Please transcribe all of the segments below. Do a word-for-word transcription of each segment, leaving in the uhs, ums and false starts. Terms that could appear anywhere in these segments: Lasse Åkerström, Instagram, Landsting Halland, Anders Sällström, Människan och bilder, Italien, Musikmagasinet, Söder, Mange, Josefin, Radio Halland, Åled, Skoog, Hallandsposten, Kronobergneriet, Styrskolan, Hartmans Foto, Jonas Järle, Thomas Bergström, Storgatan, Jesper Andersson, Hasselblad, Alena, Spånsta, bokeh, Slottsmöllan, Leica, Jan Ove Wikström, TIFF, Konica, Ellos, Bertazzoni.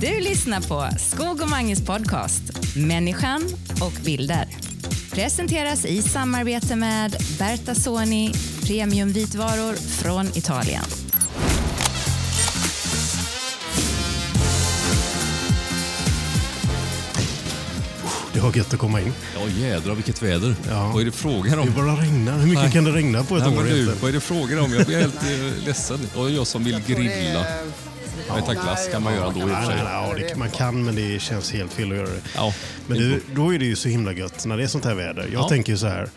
Du lyssnar på Skoog och Manges podcast Människan och bilder. Presenteras i samarbete med Bertazzoni, premiumvitvaror från Italien. Det var gött att komma in. Ja, jädrar vilket väder. Ja. Vad är det frågan om? Det bara regnar. Hur mycket Nej. kan det regna på ett Nej, år? Du, vad är det frågan om? Jag blir helt ledsen. Och jag som vill jag grilla. Ja. Äta glass kan man göra då i och för sig. Ja, det, man kan, men det känns helt fel att göra det. Ja. Men det, då är det ju så himla gött när det är sånt här väder. Jag ja. tänker ju så här.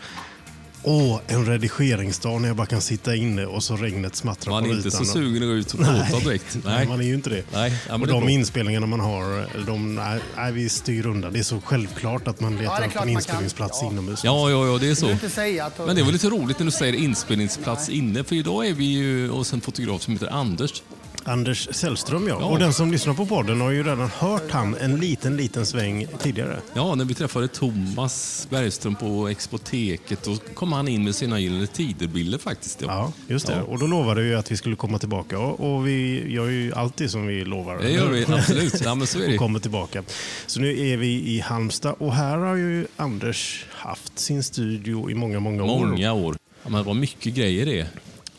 Åh, en redigeringsdag när jag bara kan sitta inne och så regnet smattrar man på rutan. Man är inte så sugen att gå ut och fota direkt. Nej. Nej, man är ju inte det. Nej, ja, men och det de bra. inspelningarna man har, de, nej, nej, vi styr undan. Det är så självklart att man letar ja, upp en inspelningsplats kan. inomhus. Ja, ja, ja, det är så. Det men det var lite roligt när du säger inspelningsplats nej. inne. För idag är vi ju hos en fotograf som heter Anders. Anders Sällström, ja. ja. Och den som lyssnar på podden har ju redan hört han en liten, liten sväng tidigare. Ja, när vi träffade Thomas Bergström på Expoteket och kom han in med sina Gyllene Tider-bilder faktiskt. Ja, ja just det. Ja. Och då lovade vi att vi skulle komma tillbaka. Och vi gör ju alltid som vi lovar. Det gör vi, absolut. Ja, men så är det. Och kommer tillbaka. Så nu är vi i Halmstad och här har ju Anders haft sin studio i många, många år. Många år. Ja, men det var mycket grejer det.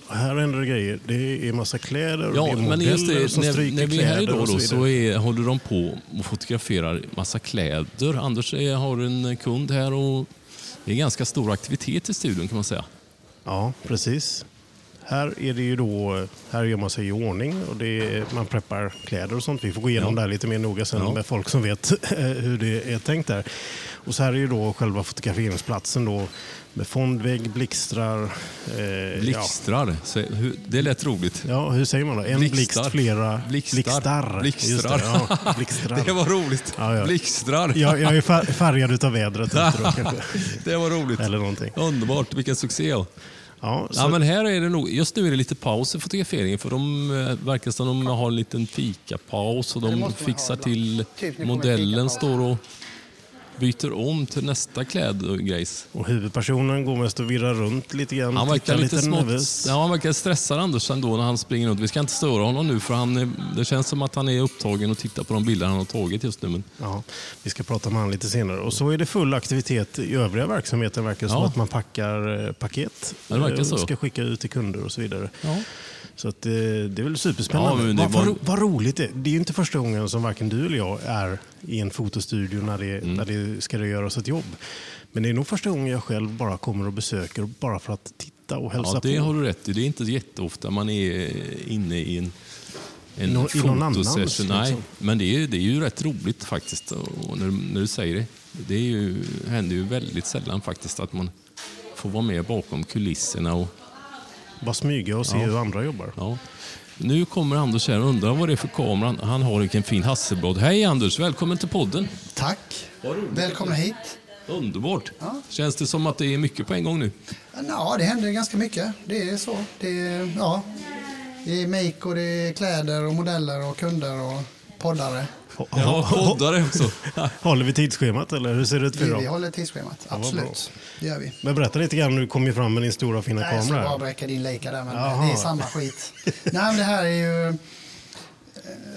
Här händer det grejer. Det är massa kläder och ja, det är modeller men just det, som stryker när, när vi är här idag då, så, så är, håller de på och fotograferar massa kläder. Anders är, har en kund här och det är ganska stor aktivitet i studion kan man säga. Ja, precis. Här är det ju då, här gör man sig i ordning och det är, man preppar kläder och sånt. Vi får gå igenom ja. det här lite mer noga sen ja. med folk som vet hur det är tänkt där. Och så här är ju då själva fotograferingsplatsen då med fondvägg, blixtrar. Eh, blixtrar, ja. Så, hur, det är lätt roligt. Ja, hur säger man då? En blixtar. blixt, flera blixtar. Blixtar. blixtar. Just det, ja. blixtrar. Det var roligt. Ja, ja. Blixtrar. jag, jag är färgad utav vädret. Det var roligt. Eller någonting. Underbart, vilken succé. Ja, så... ja, men här är det nog, just nu är det lite paus i fotograferingen för de verkar som de har en liten fikapaus och de fixar till typ, modellen står och byter om till nästa klädgrejs. Och huvudpersonen går mest och virrar runt lite grann. Han verkar lite, lite nervös. Ja, han verkar stressad Anders ändå när han springer runt. Vi ska inte störa honom nu för han är, det känns som att han är upptagen och tittar på de bilder han har tagit just nu. Men... ja, vi ska prata med han lite senare. Och så är det full aktivitet i övriga verksamheten. Det verkar som ja. att man packar paket. Ja, det verkar så. Ska skicka ut till kunder och så vidare. Ja. Så att det, det är väl superspännande. Ja, det var... vad, vad roligt det är. Det är ju inte första gången som varken du eller jag är i en fotostudio när det, mm. när det ska det göras ett jobb. Men det är nog första gången jag själv bara kommer och besöker bara för att titta och hälsa på. Ja, det på. Har du rätt i. Det är inte jätteofta man är inne i en, en no, fotosession. Nej, liksom. Men det är, det är ju rätt roligt faktiskt. Och när, när du säger det. Det är ju, händer ju väldigt sällan faktiskt att man får vara med bakom kulisserna och bara smyga och se ja. hur andra jobbar. Ja. Nu kommer Anders här och undrar vad det är för kameran. Han har vilken fin Hasselblad. Hej Anders, välkommen till podden. Tack, välkommen hit. Underbart. Ja. Känns det som att det är mycket på en gång nu? Ja, det händer ganska mycket. Det är så. Det är, ja. det är make och det är kläder och modeller och kunder och poddare. Ja, poddare också. Håller vi tidsschemat eller hur ser det ut för dem? Vi håller tidsschemat, absolut. Det gör vi. Men berätta lite grann, nu kom ju fram med din stora fina Nej, kamera. Jag ska bara bräcka din Leica där, men Jaha. det är samma skit. Nej, men det här är ju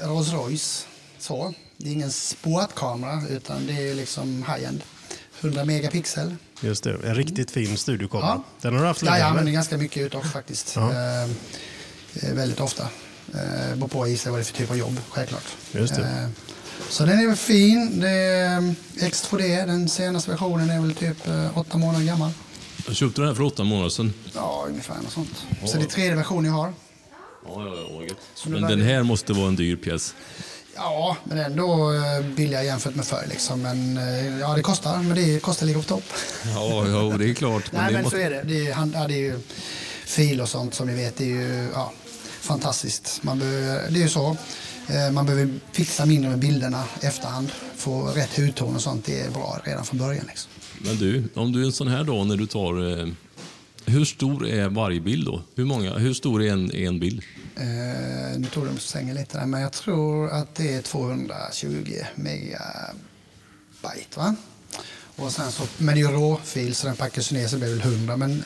Rolls Royce. Så. Det är ingen sportkamera utan det är liksom high-end. hundra megapixel. Just det, en riktigt fin studiokamera. Ja. Den har du haft länge. Ja, jag använder ganska mycket utav faktiskt. Ja. Eh, väldigt ofta. Eh, på och gissa vad det är för typ av jobb, självklart. Just det. Eh, så den är väl fin. Det är X två D, den senaste versionen är väl typ eh, åtta månader gammal. Jag köpte den här för åtta månader sedan. Ja, ungefär något sånt. Ja. Så det är tredje version jag har. Ja, ja, ja. Men den här måste vara en dyr pjäs. Ja, men ändå billigare jämfört med förr liksom. Men ja, det kostar, men det kostar lika på topp. Ja, ja, det är klart. Men Nej, men måste... så är det. Det är, hand, ja, det är ju fil och sånt som ni vet, det är ju... Ja, fantastiskt. Man behöver, det är ju så. Man behöver fixa mindre med bilderna efterhand. Få rätt hudton och sånt. Det är bra redan från början. Liksom. Men du, om du är en sån här dag när du tar... Hur stor är varje bild då? Hur, många, hur stor är en, en bild? Eh, nu tog de sängen lite där. Men jag tror att det är tvåhundratjugo megabyte. Va? Och sen så, men det är ju råfil så den packas ner så blir det väl hundra. Men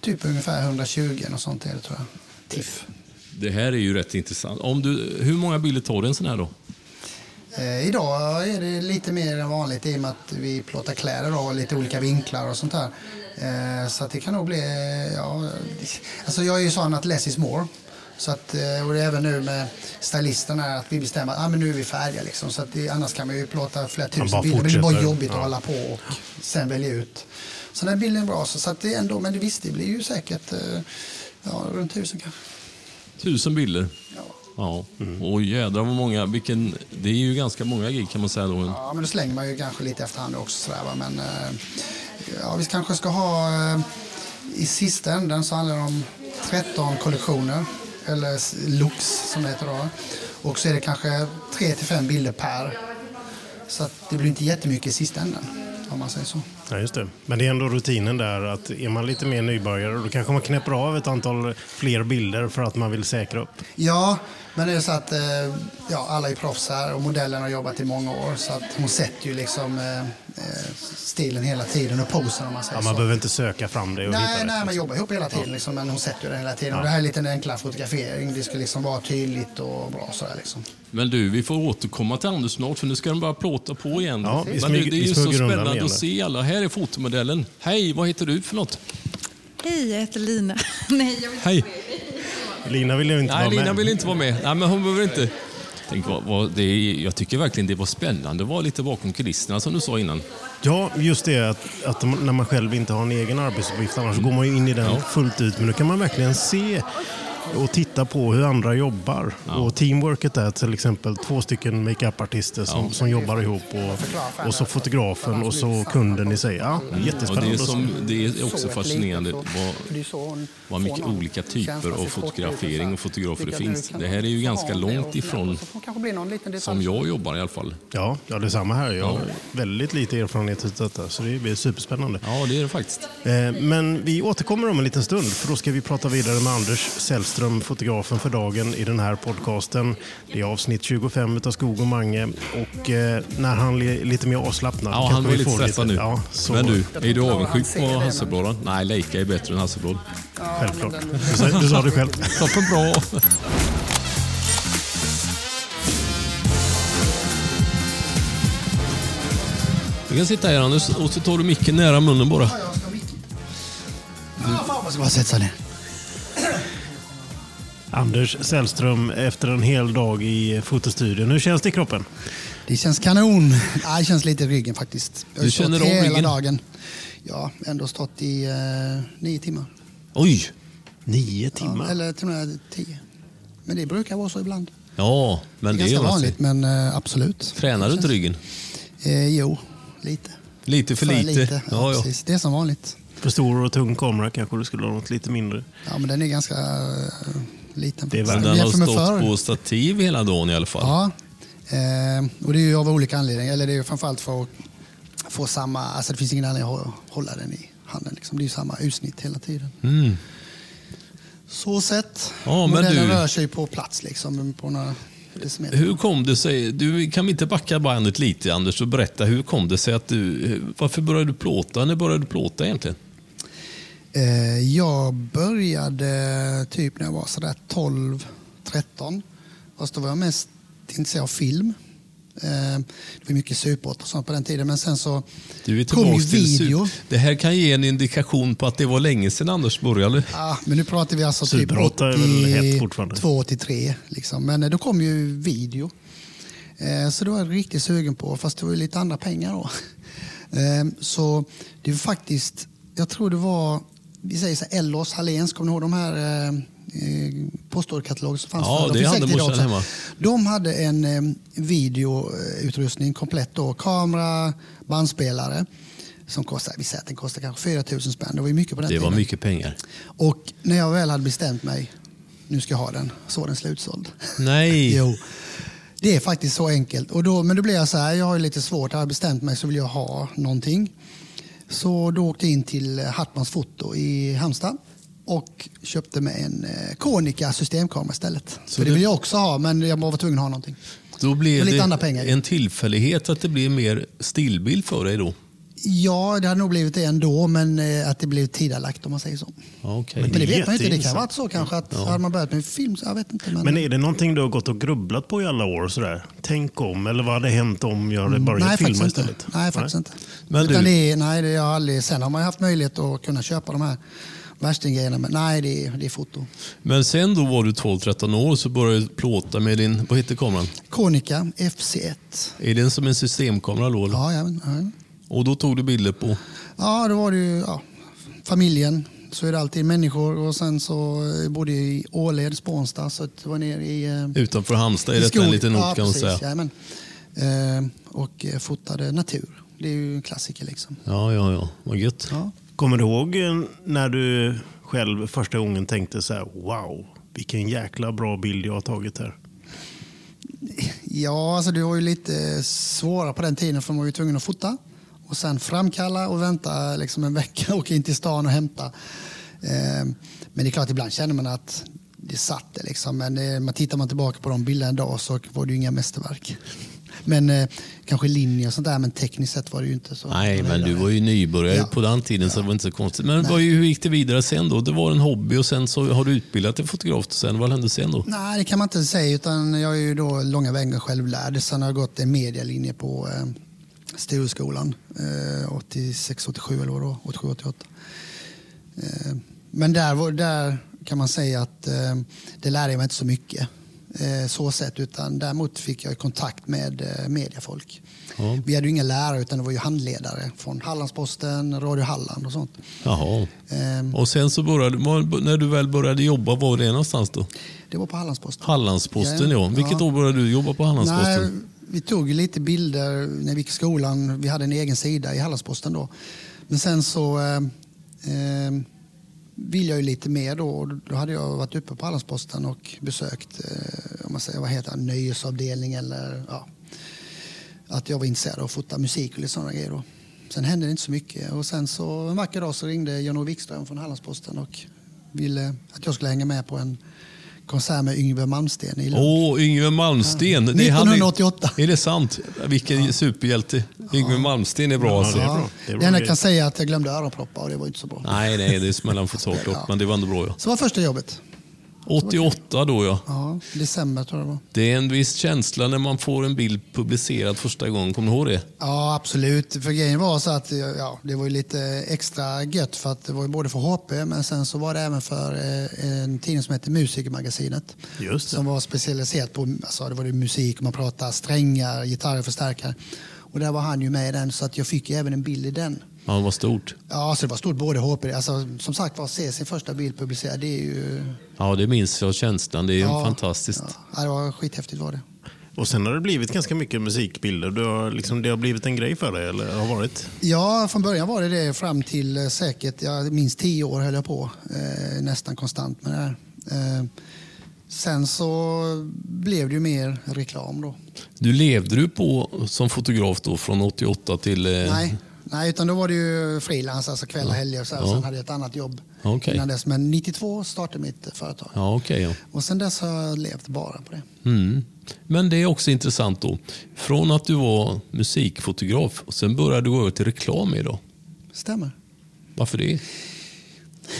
typ ungefär etthundratjugo och sånt är det tror jag. Tiff. Det här är ju rätt intressant. Om du, hur många bilder tar du en sån här då? Eh, idag är det lite mer än vanligt i och med att vi plåtar kläder och lite olika vinklar och sånt där. Eh, så att det kan nog bli... Ja, alltså jag är ju sån att less is more. Så att, och det är även nu med stylisterna att vi bestämmer att ah, men nu är vi färdiga. Liksom, så att det, annars kan man ju plåta flera tusen bilder. Det blir bara jobbigt ja. att hålla på och sen välja ut. Så den bilden är bra. Så, så att det är ändå, men det visst, det blir ju säkert ja, runt tusen kanske. Tusen bilder? Ja. Ja, mm. Och jädrar vad många, vilken, det är ju ganska många gig kan man säga då. Ja, men då slänger man ju kanske lite efterhand också sådär, va? Men ja, vi kanske ska ha i sista änden så handlar det om tretton kollektioner eller looks som det heter då, och så är det kanske tre till fem bilder per, så att det blir inte jättemycket i sista änden om man säger så. Ja, just det. Men det är ändå rutinen där att är man lite mer nybörjare då kanske man knäpper av ett antal fler bilder för att man vill säkra upp. Ja, men det är så att ja, alla är proffs här och modellen har jobbat i många år så att hon sätter ju liksom eh, stilen hela tiden och posen om man säger ja, så. Man behöver inte söka fram det och nej, hitta det. Nej, nej, man jobbar ihop hela tiden liksom, men hon sätter ju det hela tiden ja. Och det här är lite en enklare fotografering, det ska liksom vara tydligt och bra så här liksom. Men du, vi får återkomma till Anders snart för nu ska de bara plåta på igen. Ja, men smyg, det är ju så spännande att se alla här. Här är fotomodellen. Hej, vad heter du för något? Hej, jag heter Lina. Nej, jag vill inte Hej. Lina vill ju inte Nej, vara Lina med. Nej, Lina vill inte vara med. Nej, men hon behöver inte. Tänk, vad, vad, det är, jag tycker verkligen det var spännande. Det var lite bakom kulisserna som du sa innan. Ja, just det. Att, att när man själv inte har en egen arbetsuppgift annars går man ju in i den ja. fullt ut. Men nu kan man verkligen se och titta på hur andra jobbar. Ja. Och teamworket är till exempel två stycken make-up-artister som, ja. som jobbar ihop. Och, och så fotografen och så kunden i sig. Ja, jättespännande. Mm. Och det, är som, det är också fascinerande vad, vad mycket olika typer av fotografering och fotografer det finns. Det här är ju ganska långt ifrån som jag jobbar i alla fall. Ja, ja det är samma här. Jag har ja. väldigt lite erfarenhet av detta. Så det blir superspännande. Ja, det är det faktiskt. Men vi återkommer om en liten stund. För då ska vi prata vidare med Anders Sällström, fotografen för dagen i den här podcasten. Det är avsnitt tjugofem av Skoog och Mange och eh, när han är lite mer avslappnad. Ja, han blir lite stressad nu. Ja, så. Men du, är du avundsjuk på Hasselbladen? Nej, Leica är bättre än Hasselblad. Ja, självklart. Den... Du sa det själv. Toppen bra. Du kan sitta här Anders och så tar du micken nära munnen bara. Ja, jag ska micken. Ja, fan, jag ska bara sätta ner. Anders Sällström, efter en hel dag i fotostudion. Hur känns det i kroppen? Det känns kanon. Ja, det känns lite i ryggen faktiskt. Jag har stått hela ryggen? dagen. Ja, ändå stått i eh, nio timmar. Oj, nio timmar? Ja, eller till och med tio. Men det brukar vara så ibland. Ja, men det är, det är ganska vanligt, men eh, absolut. Tränar du inte ryggen? Eh, jo, lite. Lite för, för lite? lite. Ja, ja, precis. Det är som vanligt. För stor och tung kamera kanske du skulle ha något lite mindre. Ja, men den är ganska... Eh, Liten. Det är väl den har stått för. på stativ hela dagen i alla fall. Ja, eh, och det är ju av olika anledningar. Eller det är ju framförallt för att få samma... Alltså det finns ingen anledning att hålla den i handen. Liksom. Det är ju samma utsnitt hela tiden. Mm. Så sett. Ja, men modellen du... rör sig på plats liksom. På några decimeter. Hur kom det sig... Du kan inte backa bandet lite Anders och berätta. Hur kom det sig att du... Varför började du plåta? När började du plåta egentligen? Jag började typ när jag var sådär tolv tretton. Fast då var jag mest intresserad av film. Det var mycket suport och sånt på den tiden. Men sen så kom ju video. Det här kan ge en indikation på att det var länge sedan Anders började. Ja, men nu pratar vi alltså typ åttiotvå åttiotre liksom. Men då kom ju video. Så det var jag riktigt sugen på. Fast det var ju lite andra pengar då. Så det var faktiskt... Jag tror det var... Vi säger så här, Ellos, Halléns, kommer ni ihåg de här eh, postorderkataloger som fanns? Ja, för. De det hade morsan hemma. De hade en eh, videoutrustning komplett då. Kamera, bandspelare som kostade, vi säger att den kostade kanske fyra tusen spänn. Det var ju mycket på den Det tiden. Var mycket pengar. Och när jag väl hade bestämt mig, nu ska jag ha den, så var den slutsåld. Nej! Jo, det är faktiskt så enkelt. Och då, men då blev jag så här, jag har ju lite svårt, jag hade bestämt mig så vill jag ha någonting. Så då åkte jag in till Hartmans Foto i Halmstad och köpte mig en Konica systemkamera istället. Så för det vill jag också ha, men jag var tvungen att ha någonting. Då blev det lite andra pengar. En tillfällighet att det blev mer stillbild för dig då? Ja, det hade nog blivit det ändå, men att det blev tidalagt om man säger så. Okay. Men det vet Jätte- man inte, det kan ha varit så kanske att ja. Hade man börjat med film så jag vet inte. Men... men är det någonting du har gått och grubblat på i alla år sådär? Tänk om, eller vad hade hänt om jag hade börjat nej, filma istället? Inte. Nej, faktiskt nej. inte. Men du... det är, nej, det har jag aldrig. Sen har man haft möjlighet att kunna köpa de här värstinggrejerna, men nej, det är, det är foto. Men sen då var du tolv tretton år så började du plåta med din, vad heter kameran? Konica F C ett. Är den som en systemkamera då? Ja, ja, ja. Och då tog du bilder på? Ja, då var det ju ja, familjen. Så är det alltid människor. Och sen så bodde jag i Åled, Spånsta. Så det var ner i... Utanför Halmstad är det en liten ort ja, kan man säga. Ja, eh, och fotade natur. Det är ju en klassiker liksom. Ja, ja, ja. Vad gött. Ja. Kommer du ihåg när du själv första gången tänkte så här, wow, vilken jäkla bra bild jag har tagit här? Ja, alltså det var ju lite svåra på den tiden för man var ju tvungen att fota. Och sen framkalla och vänta liksom en vecka och åka in till stan och hämta. Eh, men det är klart, ibland känner man att det satt liksom. Men eh, man tittar man tillbaka på de bilderna idag så var det ju inga mästerverk. Men eh, kanske linjer och sånt där, men tekniskt sett var det ju inte så. Nej, men du var ju nybörjare ja. på den tiden så ja. det var inte så konstigt. Men var ju, hur gick det vidare sen då? Det var en hobby och sen så har du utbildat en fotograf sen. Vad hände sen då? Nej, det kan man inte säga utan jag är ju då långa vägen självlärd. Sen har jag gått en medielinje på... Eh, Styrskolan eh, åttiosex åttiosju eller då åttiosju åttioåtta. Eh, men där var där kan man säga att eh, det lärde jag mig inte så mycket eh, så sett utan däremot fick jag kontakt med eh, mediefolk. Ja. Vi hade ju inga lärare utan det var ju handledare från Hallandsposten, Radio Halland och sånt. Jaha. Eh, och sen så började när du väl började jobba var det någonstans då? Det var på Hallandsposten. Hallandsposten ja. ja. Vilket ja. år började du jobba på Hallandsposten? Nej, vi tog lite bilder när vi gick i skolan. Vi hade en egen sida i Hallandsposten då. Men sen så eh, eh, ville jag ju lite mer då. Då hade jag varit uppe på Hallandsposten och besökt eh, om man säger, vad heter det, nöjesavdelning eller ja, att jag var intresserad av att fota musik och sådana grejer då. Sen hände det inte så mycket. Och sen så en vacker dag så ringde Jan Ove Wikström från Hallandsposten och ville att jag skulle hänga med på en konsert med Yngwie Malmsteen i Lund. Åh, oh, Yngwie Malmsteen. Ja. nittonhundraåttioåtta. Är det sant? Vilken ja. superhjälte. Yngwie ja. Malmsteen är bra. Ja, alltså. det, är bra. det, är bra. det enda jag kan säga att jag glömde öronproppar och det var inte så bra. Nej, nej det är smällan för torrt upp, ja. men det var ändå bra. Ja. Så var första jobbet. åttioåtta då, ja. Ja, december tror jag det var. Det är en viss känsla när man får en bild publicerad första gången. Kommer du ihåg det? Ja, absolut. För grejen var så att ja, det var ju lite extra gött för att det var ju både för H P men sen så var det även för en tidning som heter Musikmagasinet. Just det. Som var specialiserat på, alltså det var ju musik, man pratade strängar, gitarrer, förstärkare. Och där var han ju med i den så att jag fick ju även en bild i den. Ja, det var stort. Ja, så det var stort både H P. Alltså, som sagt, att se sin första bild publicerad, det är ju... Ja, det minns jag känslan. Det är ju ja, fantastiskt. Ja, det var skithäftigt var det. Och sen har det blivit ganska mycket musikbilder. Du har, liksom, det har blivit en grej för dig, eller har varit? Ja, från början var det det fram till säkert, ja, minst tio år höll jag på. Eh, nästan konstant med det här. Eh, Sen så blev det ju mer reklam då. Du levde du på som fotograf då från åttioåtta till... Eh... Nej, nej, utan då var det ju frilans, alltså kväll och helger och så här. Ja. Sen hade jag ett annat jobb okay. innan dess. Men nittiotvå startade mitt företag. Ja, okay, ja. Och sen dess har jag levt bara på det. Mm. Men det är också intressant då. Från att du var musikfotograf och sen började du gå över till reklam idag. Stämmer. Varför det?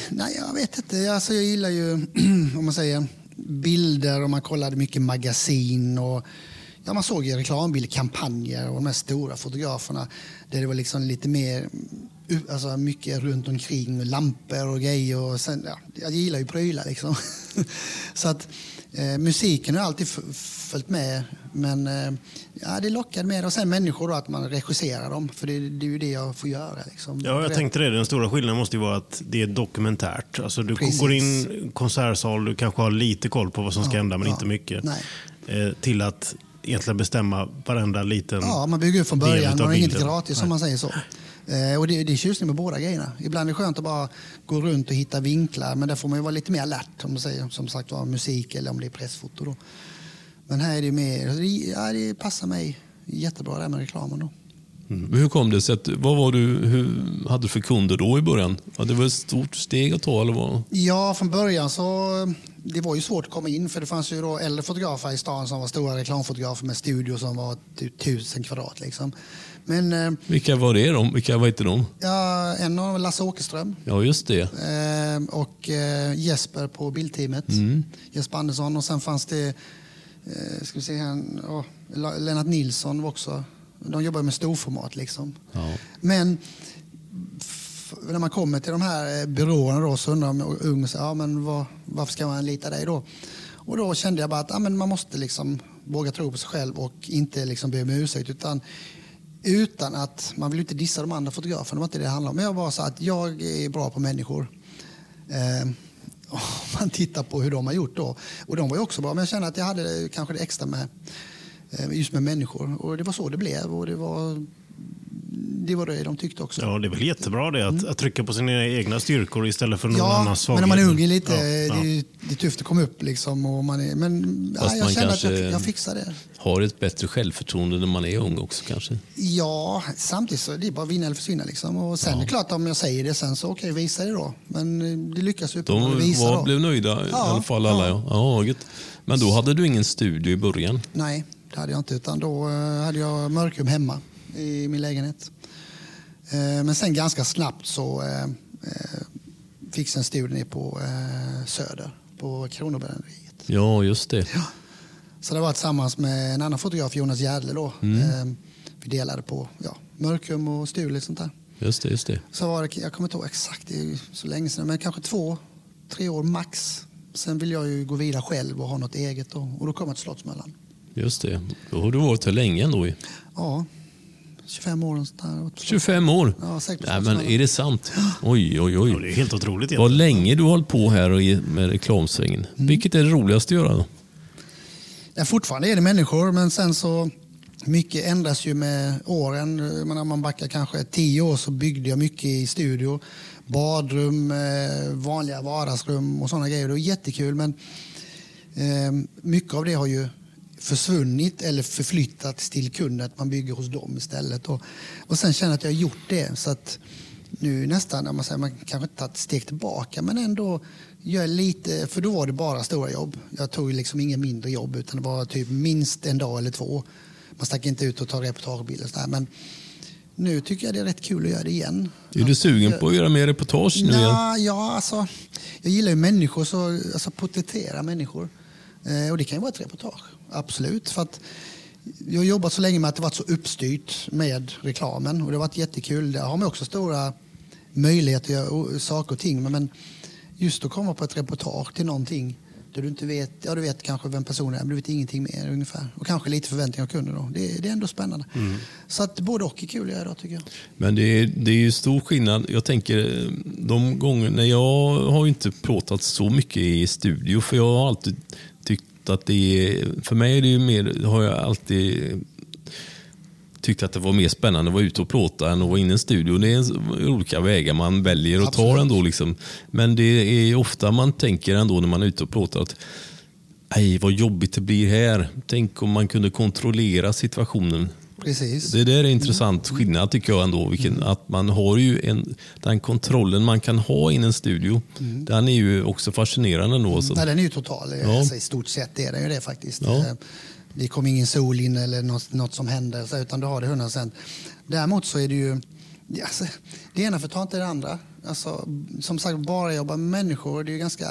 Nej, jag vet inte. Alltså, jag gillar ju, om man säger... bilder och man kollade mycket magasin och ja, man såg ju reklambilderkampanjer och de här stora fotograferna där det var liksom lite mer alltså mycket runt omkring och lampor och grejer och sen, ja, jag gillar ju prylar liksom så att eh, musiken har alltid f- följt med men eh, ja, det lockade med och sen människor då att man regisserar dem för det, det är ju det jag får göra liksom. Ja, jag tänkte det, den stora skillnaden måste ju vara att det är dokumentärt, alltså du Precis. går in i konsertsal, du kanske har lite koll på vad som ska ja, hända men ja, inte mycket eh, till att egentligen bestämma varenda liten ja, man bygger upp från början, man har inget gratis som man säger så. Eh, och det, det är tjusning med båda grejerna. Ibland är det skönt att bara gå runt och hitta vinklar, men där får man ju vara lite mer alert om man säger, som sagt var musik eller om det är pressfoto då. Men här är det mer, ja, det passar mig jättebra där med reklamen då. Mm. Hur kom det sig? Vad var du, hur hade du för kunder då i början? Ja, det var ett stort steg att ta eller vad? Ja, från början så det var ju svårt att komma in, för det fanns ju då äldre fotografer i stan som var stora reklamfotografer med studio som var typ tusen kvadrat liksom. Men, vilka var det då? Vilka var inte de? Ja, en av dem var Lasse Åkerström. Ja, just det. Eh, och eh, Jesper på bildteamet. Mm. Jesper Andersson. Och sen fanns det eh, ska vi se här, oh, Lennart Nilsson var också. De jobbar med storformat liksom. Ja. Men f- när man kommer till de här byråerna då, så undrar man ung, så, ja, men var, varför ska man lita dig då? Och då kände jag bara att ja, men man måste liksom våga tro på sig själv och inte liksom be om ursäkt, utan utan att man vill inte dissa de andra fotograferna, det var inte det det handlar om. Men jag bara sa att jag är bra på människor. Eh, och man tittar på hur de har gjort då. Och de var ju också bra, men jag kände att jag hade kanske det extra med eh, just med människor. Och det var så det blev, och det var det var det de tyckte också. Ja, det är väl jättebra det, att, mm. att trycka på sina egna styrkor istället för någon ja, annans svaghet. Ja, men när man är ung lite, ja, ja. Det, är, det är tufft att komma upp liksom. Och man är, men ja, jag känner att jag, jag fixar det. Har ett bättre självförtroende när man är ung också kanske? Ja, samtidigt så det är bara vinna eller försvinna liksom. Och sen ja. är klart, om jag säger det sen så okej, visa det då. Men det lyckas ju på att visa var, då. De blev nöjda ja, i alla fall alla. Ja. Ja. Ja, men då hade du ingen studio i början? Nej, det hade jag inte, utan då hade jag mörkrum hemma i min lägenhet. Men sen ganska snabbt så fick jag en studie på Söder, på Kronobergneriet. Ja, just det. Ja. Så det var tillsammans med en annan fotograf, Jonas Järle då. Mm. Vi delade på ja, mörkrum och studier och sånt där. Just det, just det. Så var det, jag kommer inte ihåg exakt, det är så länge sedan, men kanske två, tre år max. Sen vill jag ju gå vidare själv och ha något eget då. Och då kom jag till Slottsmöllan. Just det. Då har du varit här länge ändå ju. Ja, tjugofem år där. tjugofem år? Ja, säkert. Nej, men är det sant? Oj, oj, oj. Ja, det är helt otroligt. Vad länge du har hållit på här och med reklamsvängen. Mm. Vilket är det roligaste att göra då? Ja, fortfarande är det människor, men sen så mycket ändras ju med åren. När man backar kanske tio år så byggde jag mycket i studio. Badrum, vanliga vardagsrum och sådana grejer. Det var jättekul, men mycket av det har ju försvunnit eller förflyttats till kunden, att man bygger hos dem istället. Och, och sen känner jag att jag har gjort det, så att nu nästan, när man säger man kanske inte tagit steg tillbaka, men ändå gör lite, för då var det bara stora jobb. Jag tog liksom inga mindre jobb, utan det var typ minst en dag eller två. Man stack inte ut och tar reportagebilder och sådär, men nu tycker jag det är rätt kul att göra det igen. Är du sugen jag, på att göra mer reportage nu? Nja, ja, alltså, jag gillar ju människor, så alltså, porträttera människor. Eh, och det kan ju vara ett reportage. Absolut, för att jag har jobbat så länge med att det varit så uppstyrt med reklamen, och det har varit jättekul. Det har man också stora möjligheter att göra saker och ting, men just att komma på ett reportage till någonting där du inte vet, ja du vet kanske vem personen är, men du vet ingenting mer ungefär. Och kanske lite förväntningar av kunder då. Det, det är ändå spännande. Mm. Så att både och är kul att göra, tycker jag. Men det är, det är ju stor skillnad. Jag tänker, de gångerna, jag har ju inte pratat så mycket i studio, för jag har alltid tyckt att det är, för mig är det ju mer, har jag alltid tyckt att det var mer spännande att vara ute och plåta än att vara inne i studion. Det är olika vägar man väljer och tar ändå liksom. Men det är ofta man tänker ändå när man är ute och plåtar att nej, vad jobbigt det blir här. Tänk om man kunde kontrollera situationen. Precis. Det där är intressant skillnad tycker jag ändå, vilken, mm. att man har ju en, den kontrollen man kan ha i en studio, mm. den är ju också fascinerande då. Mm. Nej, den är ju total, ja. Alltså, i stort sett är den ju det faktiskt. Ja. Det kommer ingen sol in eller något, något som händer, utan du har det hundra procent. Däremot så är det ju alltså, det ena förtar inte det andra. Alltså, som sagt, bara jobba med människor, det är ju ganska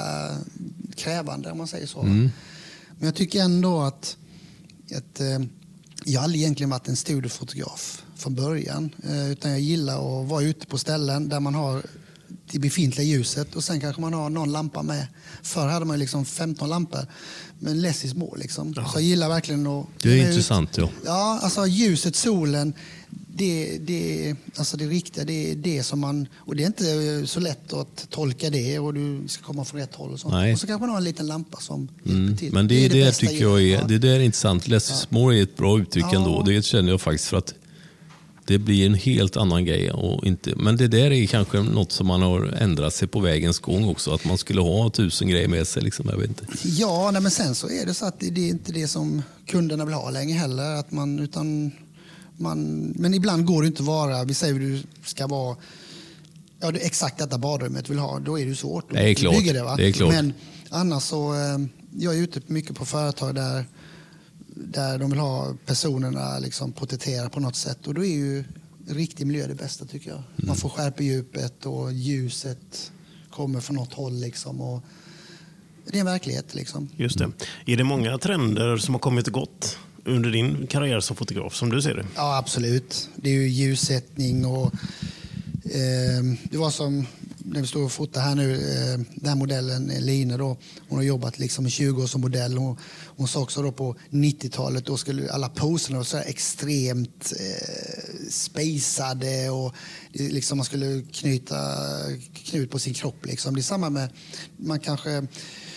krävande om man säger så. Mm. Men jag tycker ändå att, att jag har egentligen varit en studiefotograf från början, utan jag gillar att vara ute på ställen där man har det befintliga ljuset, och sen kanske man har någon lampa med. Förr hade man ju liksom femton lampor, men less is more liksom. Så jag gillar verkligen att... Det är intressant, ja. Ja, alltså ljuset, solen, det, det, alltså det riktiga, det är det som man... Och det är inte så lätt att tolka det, och du ska komma från rätt håll och sånt. Nej. Och så kanske man har en liten lampa som mm. hjälper till. Men det, det är det, det tycker jag är... Det där är intressant. Less is more är ett bra uttryck ja. ändå. Det känner jag faktiskt, för att det blir en helt annan grej. Och inte, men det där är kanske något som man har ändrat sig på vägens gång också. Att man skulle ha tusen grejer med sig. Liksom, jag vet inte. Ja, nej, men sen så är det så att det är inte det som kunderna vill ha länge heller. Att man, utan man, men ibland går det inte vara... Vi säger att du ska vara... Ja, det exakt detta badrummet vill ha. Då är det svårt. Det är klart. Det, va? Det är klart. Men, Annars så, jag är ute mycket på företag där, där de vill ha personerna liksom porträttera på något sätt. Och då är ju riktig miljö det bästa, tycker jag. Mm. Man får skärpa djupet och ljuset kommer från något håll liksom, och det är en verklighet liksom. Just det. Är det många trender som har kommit och gått under din karriär som fotograf, som du ser det? Ja, absolut. Det är ju ljussättning och eh, det var som när vi står och fotar här nu, eh, den här modellen Lina då, hon har jobbat liksom i tjugo år som modell. Hon, hon sa också då på nittiotalet, då skulle alla poserna vara så här extremt eh, spejsade och liksom man skulle knyta knut på sin kropp liksom. Det är samma med, man kanske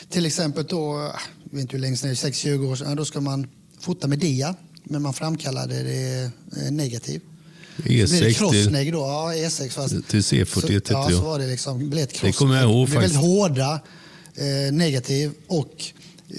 till exempel då, jag vet inte hur länge sedan, sex tjugo år sedan, då ska man fota med dia, men man framkallade det negativ. E sex då, ja, E sex fast till C fyrtioett. Så, ja, så var det liksom, blev ett cross. Det kommer jag ihåg faktiskt. Väldigt hårda eh, negativ och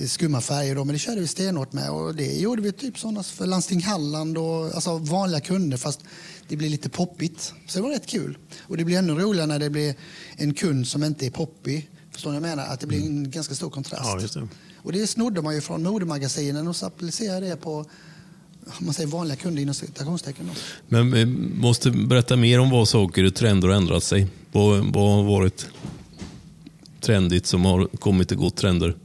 skumma färger då, men det körde vi stenhårt med, och det gjorde vi typ sådana för Landsting Halland och alltså vanliga kunder, fast det blir lite poppigt. Så det var rätt kul. Och det blir ännu roligare när det blir en kund som inte är poppig. Förstår ni vad jag menar? Att det blir en mm. ganska stor kontrast. Ja, just det. Och det snodde man ju från modemagasinen och så applicerade det på, man säger, vanliga kunder inom citationstecken. Men vi måste berätta mer om vad saker och trender har ändrat sig. Vad, vad har varit trendigt som har kommit och gått trender?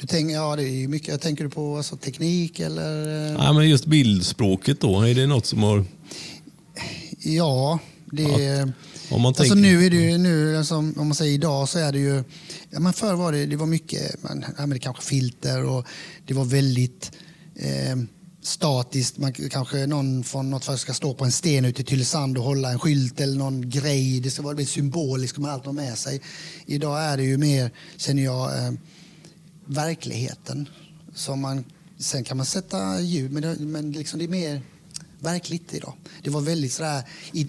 Du tänker, ja, det är ju mycket. Tänker du på alltså, teknik eller? Ja, men just bildspråket då. Är det något som har... Ja, det är... Om man tänker... alltså nu är det ju, nu, alltså, om man säger idag så är det ju... Ja, men förr var det, det var mycket, man använde kanske filter och det var väldigt eh, statiskt. Man, kanske någon från något för ska stå på en sten ute i Tylsand och hålla en skylt eller någon grej. Det ska vara lite symboliskt, man har allt med sig. Idag är det ju mer, känner jag, eh, verkligheten. Så man, sen kan man sätta ljud, men, det, men liksom det är mer... verkligt idag. Det var väldigt sådär,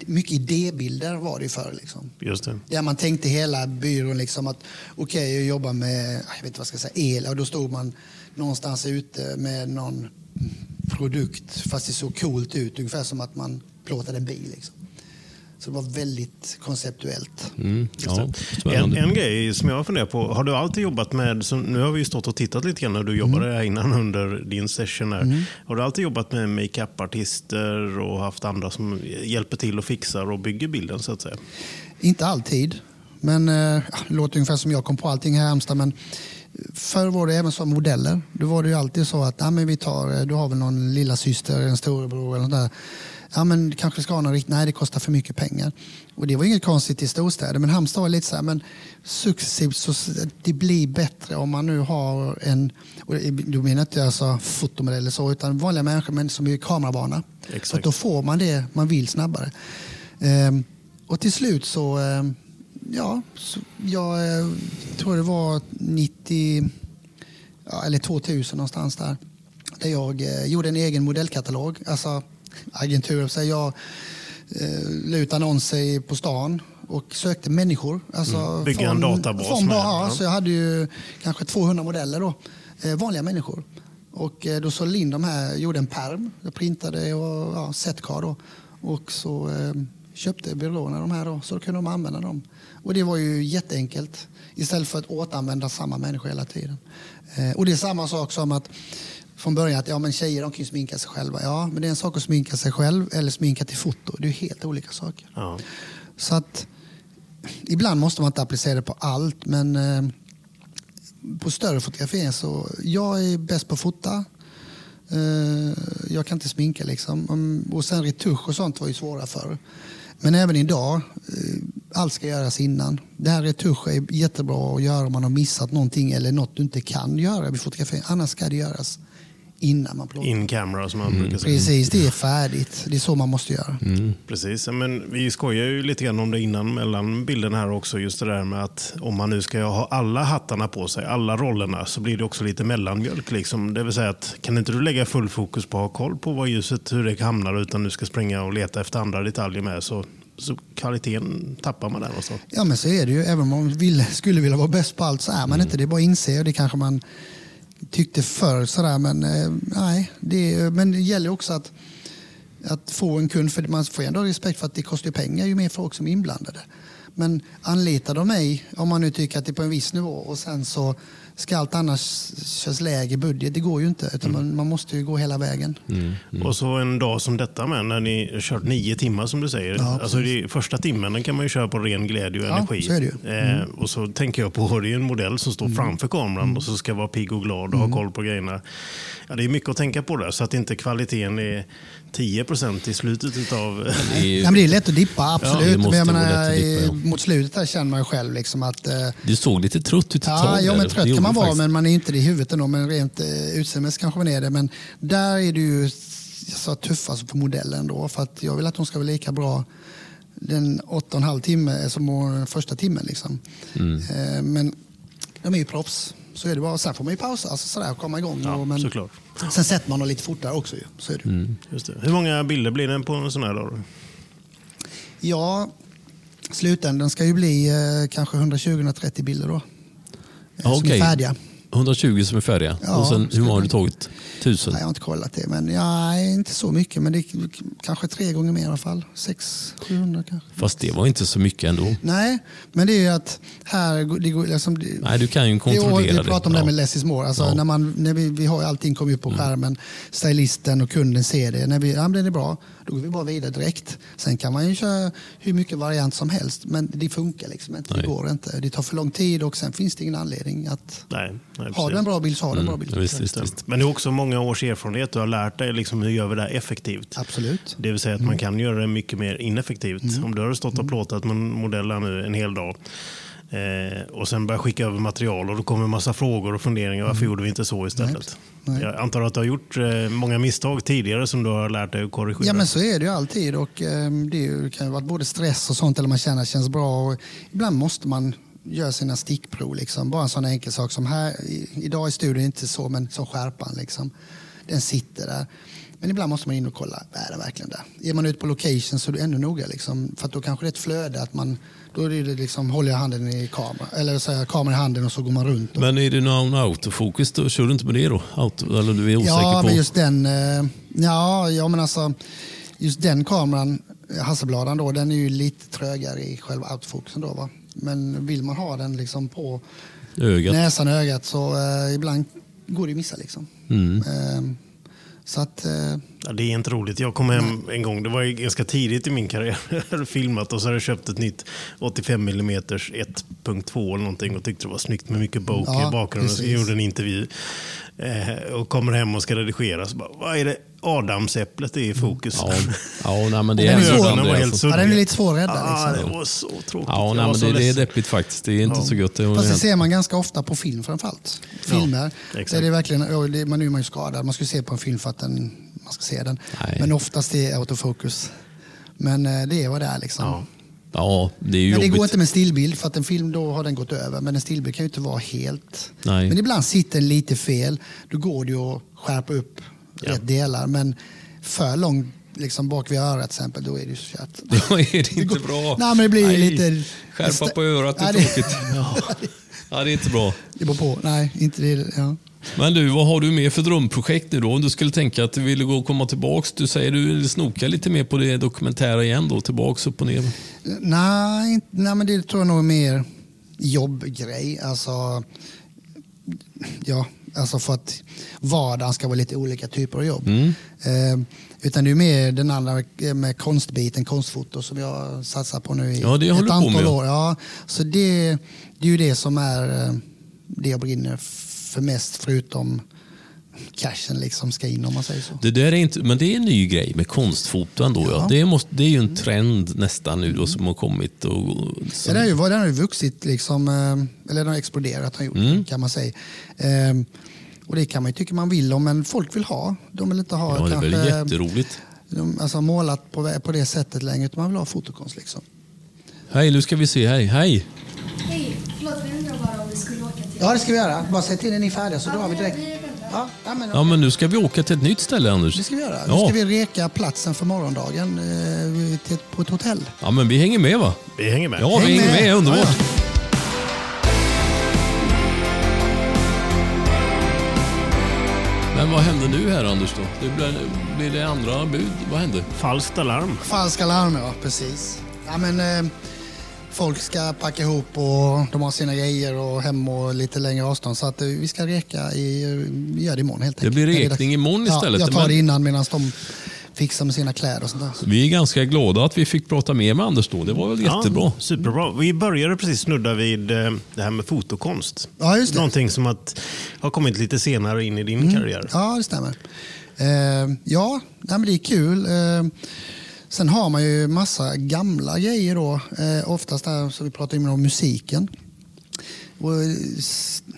mycket idébilder var det förr liksom. Just det. Där man tänkte hela byrån liksom att okej, okay, jag jobbar med, jag vet inte vad jag ska säga, el, och då stod man någonstans ute med någon produkt fast det såg coolt ut, ungefär som att man plåtade en bil liksom. Så det var väldigt konceptuellt. Mm, ja, en, en grej som jag funderar på, har du alltid jobbat med, som, nu har vi ju stått och tittat lite grann när du jobbade mm. här innan under din session här. Mm. Har du alltid jobbat med make-up-artister och haft andra som hjälper till och fixar och bygger bilden så att säga? Inte alltid, men äh, låter ungefär som jag kom på allting här i Halmstad, men förr var det även som modeller. Då var det ju alltid så att, ja, men vi tar, du har väl någon lilla syster, en storebror eller något där. Ja, men kanske ska ha någon rikt... Nej, det kostar för mycket pengar. Och det var inget konstigt i storstäder. Men Halmstad var lite så här, men successivt så det blir bättre om man nu har en... Och då menar jag inte alltså fotomodell eller så, utan vanliga människor men som är kamerabana. Exakt. För då får man det man vill snabbare. Ehm, och till slut så... Ehm, ja, så jag tror det var nittio... Ja, eller tvåtusen någonstans där. Där jag eh, gjorde en egen modellkatalog. Alltså... agenturer, så jag eh, la ut annonser på stan och sökte människor. Alltså mm. Bygga från, en databas. Från, ja, så jag hade ju kanske tvåhundra modeller då, eh, vanliga människor. Och eh, då så in de här, gjorde en perm, jag printade och ja, setkar då. Och så eh, köpte byråerna de här då, så då kunde de använda dem. Och det var ju jätteenkelt, istället för att återanvända samma människor hela tiden. Eh, och det är samma sak som att från början att ja, men tjejer de kan ju sminka sig själva. Ja, men det är en sak att sminka sig själv eller sminka till foto. Det är ju helt olika saker. Ja. Så att ibland måste man inte applicera det på allt, men eh, på större fotografering så jag är bäst på att fota. Eh, jag kan inte sminka liksom. Och sen retusch och sånt var ju svåra förr. Men även idag, eh, allt ska göras innan. Det här retusch är jättebra att göra om man har missat någonting eller något du inte kan göra vid fotografering. Annars ska det göras innan man plåtar. In camera som man mm. brukar säga. Precis, det är färdigt. Det är så man måste göra. Mm. Precis, men vi skojar ju lite grann om det innan mellan bilden här också. Just det där med att om man nu ska ha alla hattarna på sig, alla rollerna, så blir det också lite mellanmjölk liksom. Det vill säga att kan inte du lägga full fokus på att ha koll på vad ljuset, hur det hamnar, utan du ska springa och leta efter andra detaljer med, så så kvaliteten tappar man där också. Ja, men så är det ju. Även om man vill, skulle vilja vara bäst på allt så är man mm. inte. Det är bara inse och det kanske man tyckte förr sådär, men nej, det, men det gäller också att, att få en kund, för man får ändå respekt för att det kostar pengar ju mer folk som är inblandade. Men anlitar de mig, om man nu tycker att det är på en viss nivå, och sen så ska allt annars körs läge budget, det går ju inte, utan mm. man, man måste ju gå hela vägen. Mm. Mm. Och så en dag som detta med, när ni kört nio timmar som du säger, ja, alltså det, första timmen den kan man ju köra på ren glädje och ja, energi. Så är det ju. Mm. Eh, och så tänker jag på, det är en modell som står mm. framför kameran mm. och så ska vara pigg och glad och mm. ha koll på grejerna. Ja, det är mycket att tänka på där, så att inte kvaliteten är tio procent i slutet utav... Nej, men det är lätt att dippa, absolut. Ja, men jag menar, dippa, ja. mot slutet där känner man ju själv liksom att... Eh, du såg lite trött ut. Ja, ja, men trött kan man vara, men man är inte det i huvudet ändå, men rent eh, utseendes kanske man är det. Men där är det ju så tuffast på modellen då, för att jag vill att hon ska vara lika bra den åtta och en halv timme som den första timmen liksom. Mm. Eh, men de är ju proffs. Så är det bara. Sen får man ju pausa, alltså sådär, komma igång. Ja, och, men såklart. Sen sätter man dem lite fortare också. Ju. Så är det. Mm. Just det. Hur många bilder blir den på en sån här dag? Ja, slutändan ska ju bli eh, kanske etthundratjugo till etthundratrettio bilder då. Eh, okay. Som är färdiga. etthundratjugo som är färdiga. Ja, och sen, hur många har du tagit? Tusen? Nej, jag har inte kollat det. Men ja, inte så mycket. Men det är kanske tre gånger mer i alla fall. sex hundra kanske. Fast det var inte så mycket ändå. Nej, men det är ju att här... Det går, liksom, nej, du kan ju kontrollera det. År, vi pratar det. om ja. det med less is more. Alltså, ja. när man, när vi, vi har ju allting kommer upp på skärmen. Mm. Stylisten och kunden ser det. När vi, ja, det är bra. Då går vi bara vidare direkt. Sen kan man ju köra hur mycket variant som helst. Men det funkar liksom inte. Nej. Det går inte. Det tar för lång tid och sen finns det ingen anledning att... Nej. Nej, har du en bra bild så har du en bra bild. Mm, visst, visst, visst. Men det är också många års erfarenhet du har lärt dig liksom, hur gör vi det här effektivt. Absolut. Det vill säga att mm. man kan göra det mycket mer ineffektivt. Mm. Om du har stått och plåtat med modeller nu en hel dag eh, och sen börjar skicka över material och då kommer en massa frågor och funderingar. Varför mm. gjorde vi inte så istället? Nej. Nej. Jag antar att du har gjort eh, många misstag tidigare som du har lärt dig att korrigera. Ja, men så är det ju alltid. Och, eh, det kan ju vara både stress och sånt eller man känner att det känns bra. Och ibland måste man gör sina stickprov liksom. Bara en sån enkel sak som här i, idag i studion inte så, men som skärpan liksom. Den sitter där. Men ibland måste man in och kolla, är det verkligen där? Är man ute på location så är det ännu noga liksom, för att då kanske det är ett flöde att man då är det liksom, håller jag handen i kameran eller så här, kameran i handen och så går man runt. Och... Men är det någon autofokus då? Kör du inte med det då? Auto, eller du är osäker ja, på? Ja, just den ja, ja, men alltså just den kameran, Hasselbladen då, den är ju lite trögare i själva autofokusen då va? Men vill man ha den liksom på ögat. näsan och ögat så eh, ibland går det missa liksom. Mm. Eh, så att... Eh, ja, det är inte roligt. Jag kom hem nej. en gång, det var ganska tidigt i min karriär, jag hade filmat och så hade jag köpt ett nytt åttiofem millimeter ett punkt två eller någonting och tyckte det var snyggt med mycket bokeh ja, i bakgrunden. Precis. Så jag gjorde en intervju eh, och kommer hem och ska redigera så bara, vad är det? Adamsäpplet är i fokus. Mm. Ja, ja nej, men det är svår. Ja, den är lite svårräddad. Ja, liksom. Det var så tråkigt. Ja, nej, men det, det är deppigt faktiskt. Det är inte ja. så gott. Det, fast det ser man ganska ofta på film framförallt. Filmer. Ja, där det är verkligen, man är ju skadad. Man ska se på en film för att den, man ska se den. Nej. Men oftast är autofokus. Men det är vad det är liksom. Ja. Ja, det är ju men det jobbigt. Går inte med en stillbild för att en film då har den gått över. Men en stillbild kan ju inte vara helt. Nej. Men ibland sitter den lite fel. Då går det ju att skärpa upp Ja. rätt delar, men för långt liksom bak vid örat till exempel, då är det ju så kört. Då är det inte bra. Nej, men det blir nej. lite... Skärpa på örat, det är tråkigt. Ja. Ja, det är inte bra. Det beror på, nej, inte det, ja. Men du, vad har du mer för drömprojekt nu då? Om du skulle tänka att du ville gå och komma tillbaka, du säger du vill snoka lite mer på det dokumentära igen då, tillbaks upp och ner. Nej, nej men det tror jag nog är mer jobbgrej, alltså ja, alltså för att vardagen ska vara lite olika typer av jobb. Mm. Eh, utan det är mer den andra med konstbiten, konstfoto som jag satsar på nu i ja, det ett antal år. Ja, så det, det är ju det som är det jag brinner för mest förutom cashen liksom ska in om man säger så. Det där är inte, men det är en ny grej med konstfoto ändå. Ja. Ja. Det, måste, det är ju en trend nästan nu då, som har kommit. Och, och, som... ja, det är ju, den har ju vuxit liksom, eller den har exploderat har gjort, mm. kan man säga. Ehm, och det kan man ju tycka man vill om, men folk vill ha. De vill inte ha ja, kanske, det är väl jätteroligt. De, alltså målat på, på det sättet länge, utan man vill ha fotokonst liksom. Hej, nu ska vi se. Hej, hej. Hej, förlåt, vi undrar bara om vi skulle åka till... Ja, det ska vi göra. Bara säg till när ni är färdiga så ja, drar vi direkt... Ja, men, ja, men nu ska vi åka till ett nytt ställe, Anders. Det ska vi göra. Ja. Nu ska vi reka platsen för morgondagen eh, till, på ett hotell. Ja, men vi hänger med va? Vi hänger med. Ja, Häng vi hänger med. med. Underbart. Ja, ja. Men vad hände nu här, Anders då? Det blev, blev det andra bud. Vad hände? Falskt alarm. Falskt alarm, ja, precis. Ja, men... Eh, folk ska packa ihop och de har sina grejer och hem och lite längre avstånd. Så att vi ska reka i, gör det imorgon helt enkelt. Det blir rekning imorgon istället. Ja, jag tar det innan medan de fixa med sina kläder och sånt där. Vi är ganska glada att vi fick prata mer med Anders då. Det var väl jättebra. Ja, superbra. Vi började precis snudda vid det här med fotokonst. Ja, just det. Någonting som att har kommit lite senare in i din mm. karriär. Ja, det stämmer. Eh, ja, det är kul. Eh, sen har man ju massa gamla grejer då. Eh, oftast där, så vi pratar ju om musiken. Och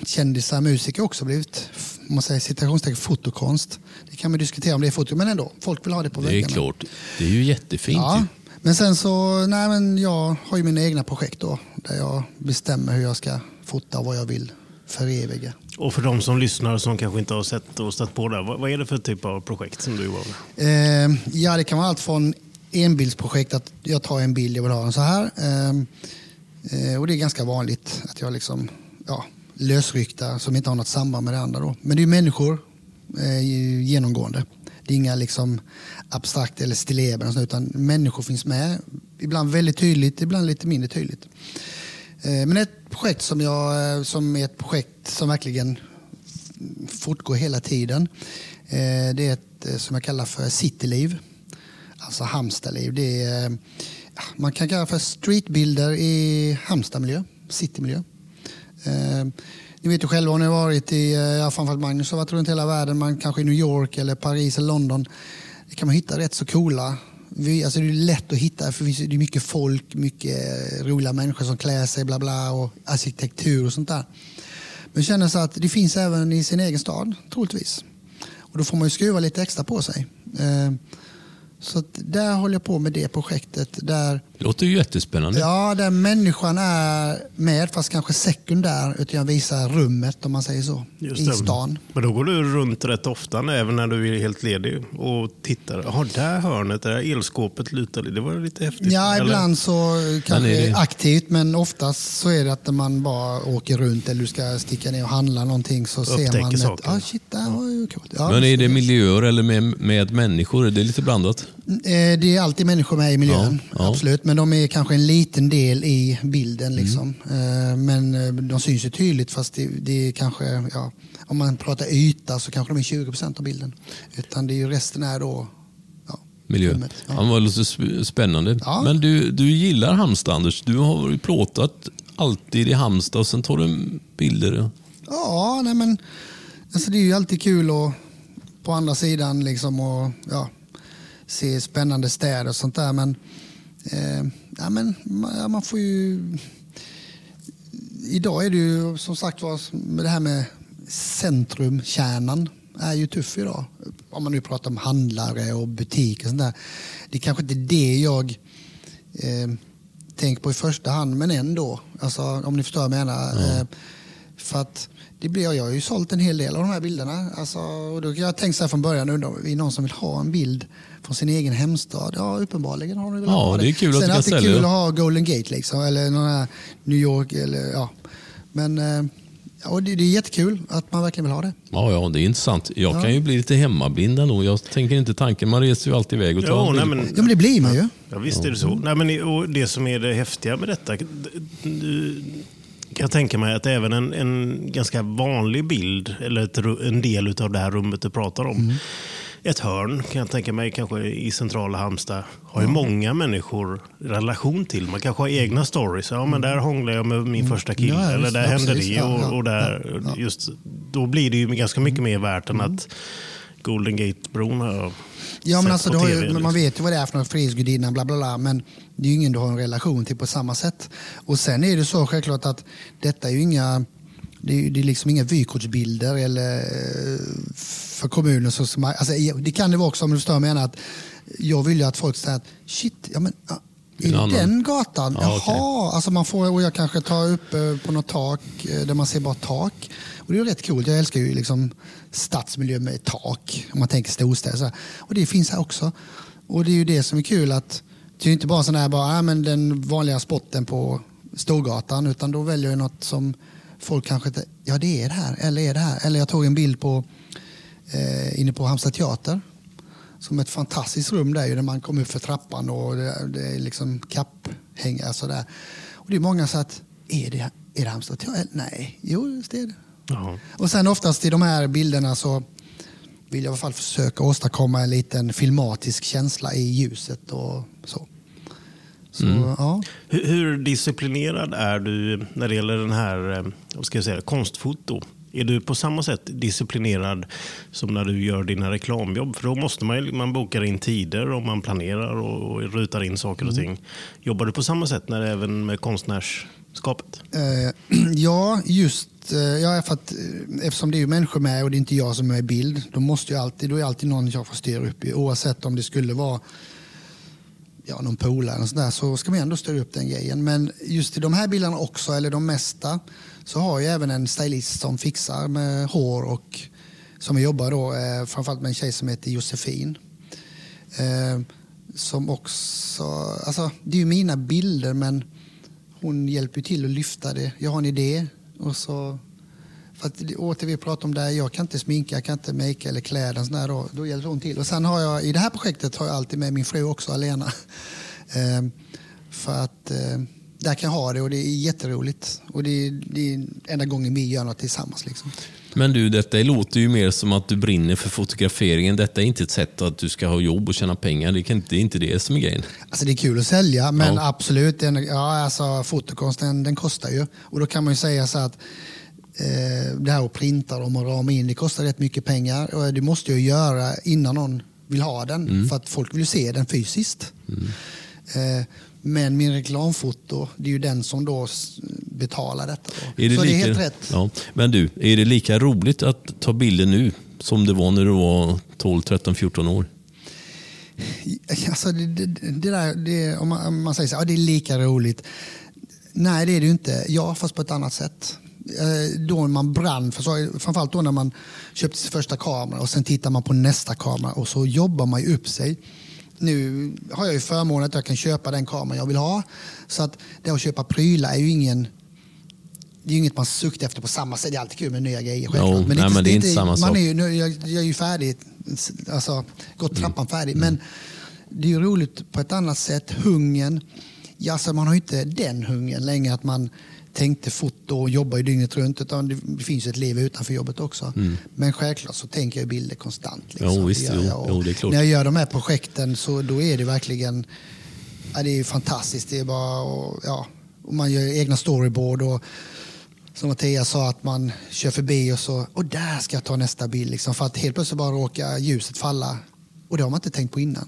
kändisar, musiker också blivit, om man säger citationstecken, fotokonst. Det kan man diskutera om det är foto, men ändå, folk vill ha det på väggarna. Det är klart, det är ju jättefint. Ja. Men sen så, nej men jag har ju mina egna projekt då, där jag bestämmer hur jag ska fota och vad jag vill föreviga. Och för de som lyssnar som kanske inte har sett och stött på det, vad är det för typ av projekt som du jobbar med? Eh, ja, det kan vara allt från enbildsprojekt, att jag tar en bild, jag vill ha den så här. Eh, Och det är ganska vanligt att jag liksom, ja, lösryktar som inte har något samband med det andra då. Men det är människor eh, genomgående. Det är inga liksom abstrakt eller stilleben, utan människor finns med. Ibland väldigt tydligt, ibland lite mindre tydligt. Eh, men ett projekt som, jag, som är ett projekt som verkligen fortgår hela tiden. Eh, det är ett som jag kallar för cityliv. Alltså Halmstadliv. Det är... Man kan kalla för streetbilder i Halmstadmiljö, citymiljö. Eh, ni vet ju själva, om ni har varit i, ja, framförallt Magnus har varit runt hela världen, man kanske i New York eller Paris eller London, det kan man hitta rätt så coola. Vi, alltså det är lätt att hitta, för det är mycket folk, mycket roliga människor som klär sig, bla bla, och arkitektur och sånt där. Men känner så att det finns även i sin egen stad, troligtvis. Och då får man ju skruva lite extra på sig. Eh, Så där håller jag på med det projektet. Där, det låter ju jättespännande. Ja, där människan är med, fast kanske sekundär, utan jag visar rummet, om man säger så, just i det. Stan. Men då går du runt rätt ofta, även när du är helt ledig, och tittar. Ja, där hörnet, det där elskåpet lutar, det var lite häftigt. Ja, eller? Ibland så kanske aktivt, men oftast så är det att när man bara åker runt eller du ska sticka ner och handla någonting, så ser man att ah, shit, det här var ju coolt. Ja, men är det miljöer eller med, med människor? Det är lite blandat. Det är alltid människor med i miljön, ja, ja. Absolut. Men de är kanske en liten del i bilden liksom. Mm. Men de syns ju tydligt, fast det, det är kanske, ja, om man pratar yta så kanske de är tjugo procent av bilden. Utan det är ju resten är då, ja, miljö. Filmet, ja. Ja, det var lite spännande. Ja. Men du, du gillar Halmstad, Anders. Du har ju plåtat alltid i Halmstad och sen tar du bilder. Ja, nej men alltså det är ju alltid kul och på andra sidan liksom, och ja, se spännande städer och sånt där, men, eh, ja, men man, man får ju, idag är det ju som sagt var, det här med centrumkärnan är ju tuff idag, om man nu pratar om handlare och butiker och sånt där. Det är kanske inte det jag eh, tänker på i första hand, men ändå, alltså, om ni förstår vad jag menar, mm. eh, för att det blir, jag har ju sålt en hel del av de här bilderna. Alltså, och då, jag tänkte så här från början, undrar om det är någon som vill ha en bild från sin egen hemstad. Ja, uppenbarligen har de väl. Ja, det är kul att, sen att det är kul att ha Golden Gate liksom, eller någon här New York eller, ja. Men ja, det, det är jättekul att man verkligen vill ha det. Ja, ja, det är intressant. Jag ja. kan ju bli lite hemmablind ändå. Jag tänker inte tanken, man reser ju alltid iväg och tar. Jo, nej, men, ja, men det blir man ju. Ja, visst är det så. Nej, men och det som är det häftiga med detta, du, jag tänker mig att även en, en ganska vanlig bild, eller ett, en del av det här rummet du pratar om, mm. ett hörn, kan jag tänka mig, kanske i centrala Halmstad, har ju mm. många människor relation till. Man kanske har egna stories. Ja, men där hånglar jag med min mm. första kille, ja, eller där hände det. Och, och där, ja, ja. Just, då blir det ju ganska mycket mer värt än mm. att Golden Gate-bron har... Ja, men alltså, har ju, man vet ju vad det är för någon frihetsgudinna, bla bla bla, men det är ju ingen du har en relation till på samma sätt. Och sen är det så självklart att detta är ju inga, det är, det är liksom inga vykortsbilder eller för kommunen. Så, alltså, det kan det vara också, om du stör menar att jag vill ju att folk säger att shit, ja men... I den gatan, jaha, ah, okay. Alltså man får, och jag kanske tar upp på något tak där man ser bara tak, och det är rätt coolt, jag älskar ju liksom stadsmiljö med tak, om man tänker storstäder, och det finns här också, och det är ju det som är kul, att det är inte bara sån här bara, äh, men den vanliga spotten på Storgatan, utan då väljer jag något som folk kanske inte, ja det är det här, eller är det här, eller jag tog en bild på eh, inne på Halmstad teater, som ett fantastiskt rum där, ju, när man kommer upp för trappan och det, det är liksom kapphängare så där. Och det är många så att, är det, är det Halmstad teater? Nej, jo, just det är det. Jaha. Och sen oftast i de här bilderna så vill jag i alla fall försöka åstadkomma en liten filmatisk känsla i ljuset och så. Så, mm. ja. hur, hur disciplinerad är du när det gäller den här, vad ska jag säga, konstfoto? Är du på samma sätt disciplinerad som när du gör dina reklamjobb? För då måste man, man bokar in tider och man planerar och, och rutar in saker och mm. ting. Jobbar du på samma sätt när det även med konstnärsskapet? Eh, ja, just ja, för att, eftersom det är ju människor med och det är inte jag som är i bild, då måste ju alltid, då är alltid någon jag får styra upp i. Oavsett om det skulle vara ja, någon polare eller sådär, så ska man ändå styra upp den grejen. Men just i de här bilderna också, eller de mesta, så har jag även en stylist som fixar med hår och som vi jobbar då, eh, framförallt med en tjej som heter Josefin. Eh, som också, alltså det är ju mina bilder, men hon hjälper ju till att lyfta det. Jag har en idé och så, för att åter vi pratar om det, jag kan inte sminka, jag kan inte make eller kläder sådär då, då hjälper hon till. Och sen har jag, i det här projektet har jag alltid med min fru också, Alena. Eh, för att... Eh, Där kan jag ha det och det är jätteroligt. Och det är, det är enda gången vi gör något tillsammans. Liksom. Men du, detta låter ju mer som att du brinner för fotograferingen. Detta är inte ett sätt att du ska ha jobb och tjäna pengar. Det, kan, det är inte det som är grejen. Alltså det är kul att sälja, men ja. absolut. Den, ja, alltså, fotokonsten, den kostar ju. Och då kan man ju säga så att eh, det här att printa dem och rama in, det kostar rätt mycket pengar. Och det måste jag göra innan någon vill ha den. Mm. För att folk vill se den fysiskt. Mm. Eh, Men min reklamfoto, det är ju den som då betalar detta. Då. Är det så lika, det är helt rätt. Ja. Men du, är det lika roligt att ta bilder nu som det var när du var tolv, tretton, fjorton år? Alltså, det, det, det där, det, om man, om man säger så här, ja, det är lika roligt. Nej, det är det ju inte. Ja, fast på ett annat sätt. Då man brann, för framförallt då när man köpte sin första kamera och sen tittar man på nästa kamera och så jobbar man ju upp sig. Nu har jag ju förmånen att jag kan köpa den kameran jag vill ha. Så att det att köpa prylar är ju ingen... Det är ju inget man suktar efter på samma sätt. Det är alltid kul med nya grejer. Jo, men nej, det, men det, det är inte samma sak. Man är ju, nu, jag, jag är ju färdig. Alltså, gått trappan färdig. Mm. Men det är ju roligt på ett annat sätt. Hungern. Ja, så man har ju inte den hungern längre att man tänkte foto och jobba ju dygnet runt. Utan det finns ju ett liv utanför jobbet också. Mm. Men självklart så tänker jag bilder konstant. Liksom. Jo, visst, jo. Jag, jo, det är klart. När jag gör de här projekten så då är det verkligen... Ja, det är ju fantastiskt. Det är bara, och, ja, och man gör egna storyboard och som Mattias sa att man kör förbi och så... Och där ska jag ta nästa bild. Liksom, för att helt plötsligt bara råka ljuset falla. Och det har man inte tänkt på innan.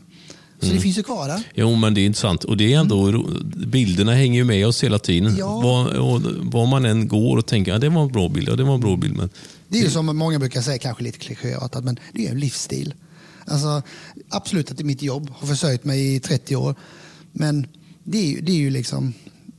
Så mm. det finns ju kvar där. Jo, men det är intressant. Och det är ändå, mm. bilderna hänger ju med oss hela tiden. Ja. Var, och, var man än går och tänker, ja, det var en bra bild, ja, det var en bra bild. Men det är ju som många brukar säga, kanske lite klichéartat, men det är en livsstil. Alltså, absolut att det är mitt jobb, har försökt mig i trettio år. Men det är ju, det är ju liksom,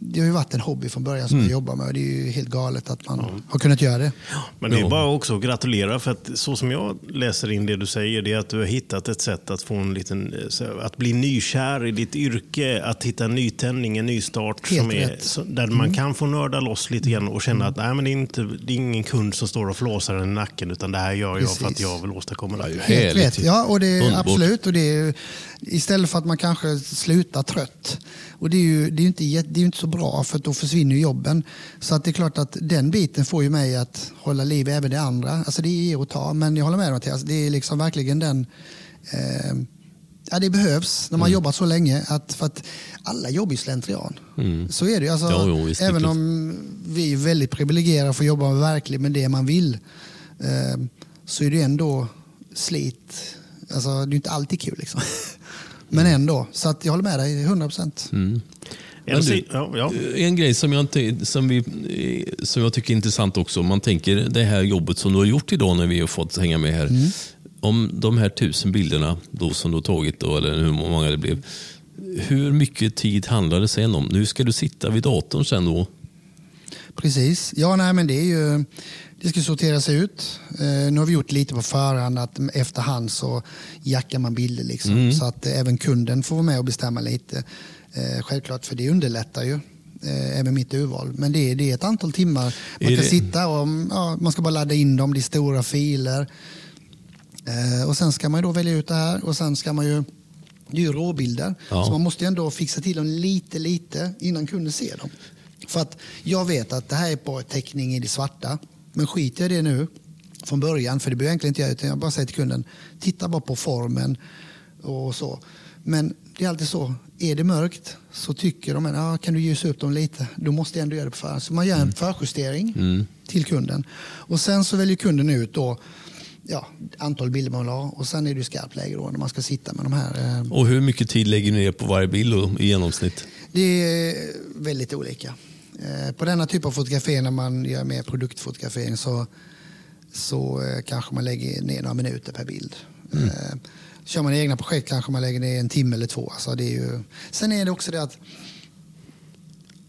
det har ju varit en hobby från början som mm. jag jobbar med, och det är ju helt galet att man ja. har kunnat göra det. Men det är bara också att gratulera, för att så som jag läser in det du säger, det är att du har hittat ett sätt att få en liten, att bli nykär i ditt yrke, att hitta en nytändning, en nystart som är, där mm. man kan få nörda loss lite grann och känna mm. att nej, men det, är inte, det är ingen kund som står och flåsar den i nacken, utan det här gör jag Precis. för att jag vill åstadkomma det. Helt, helt rätt, ja, och det är Underbart. absolut, och det är, istället för att man kanske slutar trött. Och det är ju, det är ju inte, det är inte så bra, för då försvinner jobben. Så att det är klart att den biten får ju mig att hålla liv även det andra. Alltså det är att ta, men jag håller med om det. Alltså det är liksom verkligen den... Eh, ja, det behövs när man mm. jobbat så länge. Att, för att alla jobbar i slentrian. Mm. Så är det ju. Alltså, ja, ja, även om vi är väldigt privilegierade för att jobba verkligen med det man vill. Eh, så är det ändå slit. Alltså det är inte alltid kul liksom. Men ändå, så att jag håller med dig hundra procent. Mm. Du, ja, ja. En grej som jag, som, vi, som jag tycker är intressant också, om man tänker det här jobbet som du har gjort idag när vi har fått hänga med här. Mm. Om de här tusen bilderna då som du har tagit då, eller hur många det blev. Hur mycket tid handlar det sen om? Nu ska du sitta vid datorn sen då. Precis. Ja, nej, men det är ju... Det ska sorteras ut. Nu har vi gjort lite på förhand att efterhand så jackar man bilder liksom. Mm. Så att även kunden får vara med och bestämma lite. Självklart, för det underlättar ju. Även mitt urval. Men det är, det är ett antal timmar. Man är kan det? sitta och ja, man ska bara ladda in dem. Det är stora filer. Och sen ska man då välja ut det här. Och sen ska man ju... Det är ju råbilder. Ja. Så man måste ändå fixa till dem lite, lite innan kunden ser dem. För att jag vet att det här är på teckning i det svarta. Men skiter jag det nu från början, för det behöver egentligen inte jag, utan jag bara säger till kunden, titta bara på formen och så. Men det är alltid så, är det mörkt så tycker de, ja, kan du ljusa upp dem lite? Då måste jag ändå göra det på förhand. Så man gör en förjustering mm. till kunden. Och sen så väljer kunden ut då, ja, antal bilder man vill ha, och sen är det skarpläge då när man ska sitta med de här. Eh... Och hur mycket tid lägger ni ner på varje bild då, i genomsnitt? Det är väldigt olika. Eh, på denna typ av fotografering, när man gör mer produktfotografering, så, så eh, kanske man lägger ner några minuter per bild. Mm. Eh, kör man egna projekt kanske man lägger ner en timme eller två. Alltså det är ju... Sen är det också det att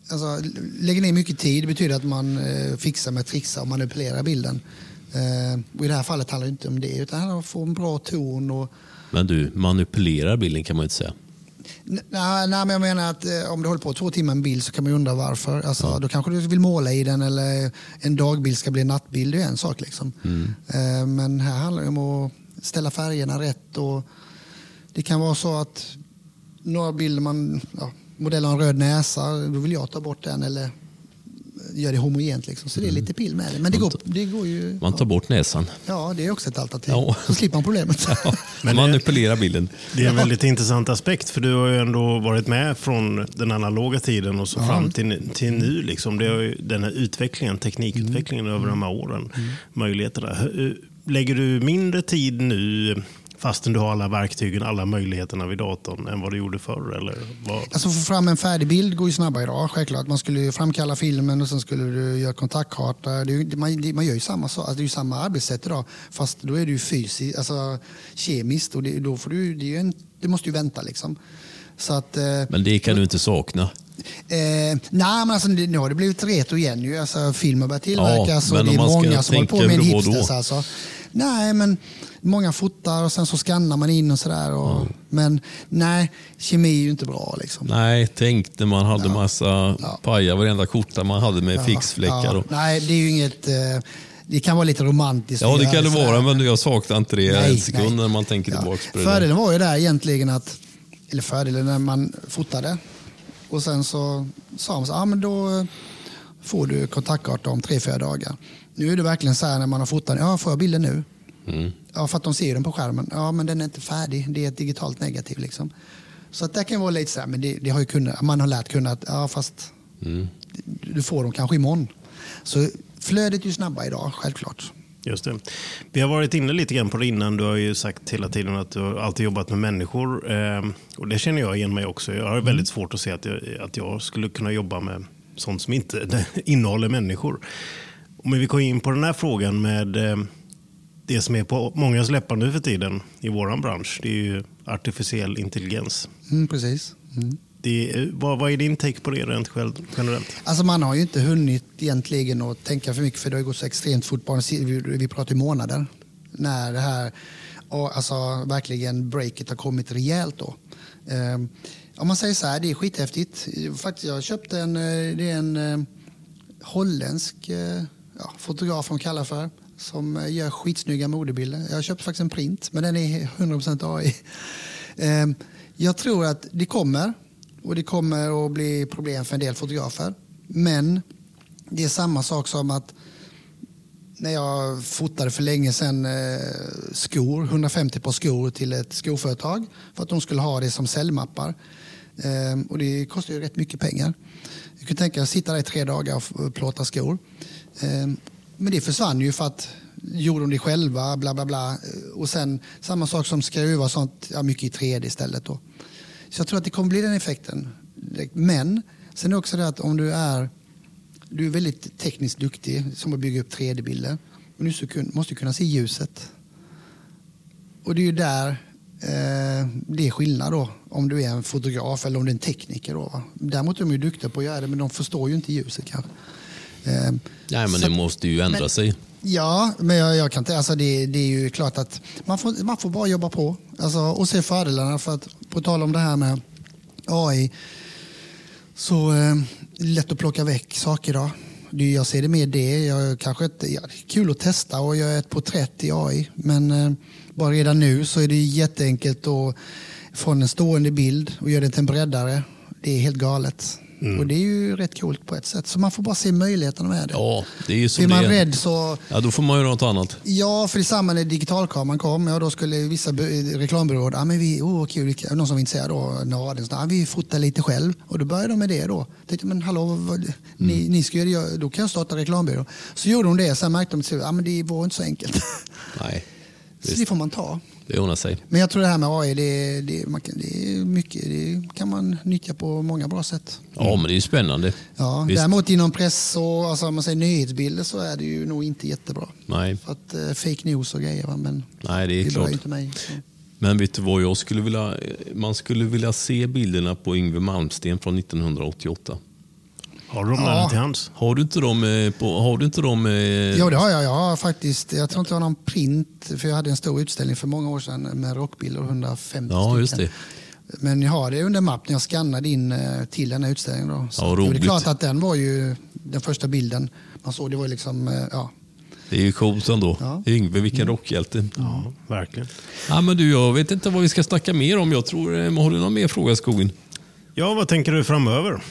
alltså, lägger ner mycket tid betyder att man eh, fixar med trixar och manipulerar bilden. Och i det här fallet handlar det inte om det, utan han får en bra ton och... Men du, manipulerar bilden kan man inte säga. Nej, nej, men jag menar att om du håller på två timmar en bild så kan man ju undra varför. Alltså, ja. Då kanske du vill måla i den, eller en dagbild ska bli en nattbild, det är en sak liksom. Mm. Men här handlar det om att ställa färgerna rätt, och det kan vara så att några bilder man, ja, modellen har en röd näsa, då vill jag ta bort den, eller gör det homogent liksom, så det är lite pill med det, men det går, det går ju... Man tar bort näsan. Ja, det är också ett alternativ. Ja. Så slipper man problemet. Ja, men manipulera bilden. Det är en väldigt intressant aspekt, för du har ju ändå varit med från den analoga tiden och så ja. fram till, till nu liksom. Det är ju den här utvecklingen, teknikutvecklingen mm. över de här åren, mm. möjligheterna. Lägger du mindre tid nu fastän du har alla verktygen, alla möjligheterna vid datorn än vad du gjorde förr? Eller vad? Alltså få fram en färdig bild går ju snabbare idag, självklart. Man skulle framkalla filmen och sen skulle du göra kontaktkarta. Man, man gör ju samma, alltså det är ju samma arbetssätt idag, fast då är det ju fysiskt, alltså kemiskt, och det, då får du, det är ju en, du måste ju vänta liksom. Så att, eh, men det kan du inte sakna? Eh, nej, men alltså, nu har det blivit retro igen ju. Alltså, filmer börjar tillverkas, ja, och det är många som håller på med en hipsters alltså. Nej, men många fotar och sen så skannar man in och sådär. Ja. Men nej, kemi är ju inte bra liksom. Nej, tänk när man hade ja. massa ja. pajar, varenda korta man hade med ja. fixfläckar. Ja. Och... Nej, det är ju inget... Eh... Det kan vara lite romantiskt. Ja, det kan det vara, men jag saknar inte det nej, en sekund nej. när man tänker tillbaka ja. på det. Fördelen var ju där egentligen att... Eller fördelen när man fotade. Och sen så sa man så, ah, men då får du kontaktkarta om tre, fyra dagar. Nu är det verkligen så här när man har fotat, ja, får jag bilden nu? Mm. Ja, för att de ser den på skärmen. Ja, men den är inte färdig. Det är ett digitalt negativ liksom. Så att det kan vara lite så här, men det, det har ju kunnat, man har lärt kunna att, ja, fast mm. du får dem kanske imorgon. Så flödet är ju snabbare idag, självklart. Just det. Vi har varit inne lite grann på det innan. Du har ju sagt hela tiden att du har alltid jobbat med människor. Och det känner jag igen mig också. Jag har väldigt svårt att se att jag, att jag skulle kunna jobba med sånt som inte innehåller människor. Men vi kom in på den här frågan med det som är på många läppar nu för tiden i våran bransch. Det är ju artificiell intelligens. Mm, precis. Mm. Det är, vad, vad är din take på det rent själv, generellt? Alltså man har ju inte hunnit egentligen att tänka för mycket, för det har ju gått så extremt fort. Vi, vi pratar ju månader när det här, alltså verkligen breaket har kommit rejält då. Um, om man säger så här, det är skithäftigt. Faktiskt, jag köpte en, det är en um, holländsk ja, fotograf som kallar för, som gör skitsnygga modebilder. Jag köpte faktiskt en print, men den är hundra procent A I. Um, jag tror att det kommer... Och det kommer att bli problem för en del fotografer. Men det är samma sak som att när jag fotade för länge sedan skor, hundrafemtio på skor till ett skoföretag för att de skulle ha det som säljmappar. Och det kostar ju rätt mycket pengar. Jag kan tänka mig att sitta där i tre dagar och plåta skor. Men det försvann ju för att gjorde de det själva, bla bla bla. Och sen samma sak som skruvar och sånt, ja, mycket i tre D istället då. Så jag tror att det kommer bli den effekten. Men sen är det också det att om du är, du är väldigt tekniskt duktig som att bygga upp tre D-bilder. Och nu så kun, måste du kunna se ljuset. Och det är ju där eh, det är skillnad då. Om du är en fotograf eller om du är en tekniker. Då, va? Däremot är de ju duktiga på att göra det, men de förstår ju inte ljuset kanske. Eh, Nej, men det måste ju ändra men, sig. Ja, men jag, jag kan inte, alltså det, det är ju klart att man får, man får bara jobba på alltså, och se fördelarna. För att på tal om det här med A I så eh, lätt att plocka väck saker idag. Jag ser det med det. Jag, kanske ett, ja, det är kul att testa och göra ett porträtt i A I. Men eh, bara redan nu så är det jätteenkelt att få en stående bild och göra det till en breddare. Det är helt galet. Mm. Och det är ju rätt coolt på ett sätt. Så man får bara se möjligheterna med det. Ja, det är ju som är man det. Rädd så... Ja, då får man ju något annat. Ja, för i samband med digitalkameran kom, ja, då skulle vissa b- reklambyråd, ja men vi, åh oh, kul, någon som inte säger då, ja, nah, vi fotar lite själv. Och då började de med det då. Tänkte, men hallå, vad, mm. ni, ni ska göra det, då kan jag starta reklambyrå. Så gjorde de det, sen märkte de, ja men det var inte så enkelt. Nej. Så det får man ta. Det ordnar sig. Men jag tror det här med A I, det, det, man kan, det är mycket, det kan man nyttja på många bra sätt. Ja, men det är ju spännande. Ja, visst. Däremot inom press och alltså, om man säger nyhetsbilder så är det ju nog inte jättebra. Nej. För att eh, fake news och grejer, va? Men nej, det är klart. Inte mig. Så. Men vet du vad jag skulle vilja, man skulle vilja se bilderna på Yngwie Malmsteen från nittonhundraåttioåtta. Har du dem ja. Till hands? Har du inte dem på, har du inte dem? Ja, det har jag. Jag har faktiskt, jag tror inte jag har någon print, för jag hade en stor utställning för många år sedan med rockbilder, hundrafemtio ja, stycken. Just det. Men jag har det under mapp när jag skannade in till den här utställningen då. Så ja, det är klart att den var ju den första bilden man såg, det var liksom ja. Det är ju coolt ändå. Ja. Yngwie, vilken rockhjälte. Ja, verkligen. Ja, men du, jag vet inte vad vi ska snacka mer om. Jag tror, har du någon mer fråga, Skogen? Ja, vad tänker du framöver?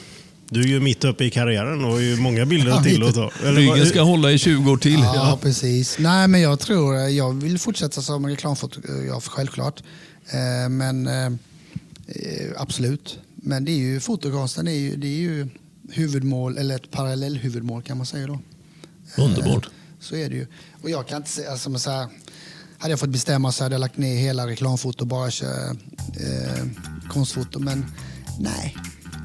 Du är ju mitt uppe i karriären och har ju många bilder ja, till att ta. Ryggen ska hålla i tjugo år till. Ja, ja, precis. Nej, men jag tror jag vill fortsätta som reklamfotograf, självklart. Eh, men eh, absolut. Men det är ju fotografen, det är ju, det är ju huvudmål, eller ett parallell huvudmål kan man säga då. Underbart. Eh, så är det ju. Och jag kan inte säga, alltså, så här, hade jag fått bestämma så hade jag lagt ner hela reklamfoto, bara kör, eh, konstfoto, men nej.